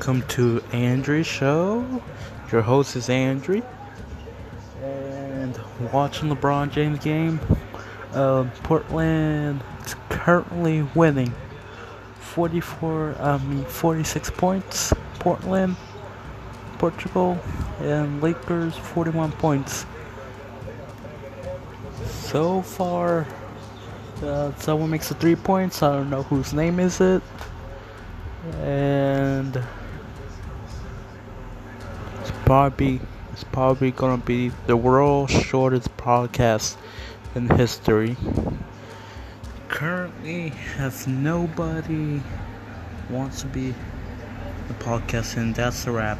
welcome to Andrew's show. Your host is Andrew. And watching LeBron James game, Portland is currently winning 46 points. Portugal and Lakers 41 points. So far, someone makes the 3 points. I don't know whose name is it. And it's probably gonna be the world's shortest podcast in history. Currently, if nobody wants to be the podcast, and that's a wrap.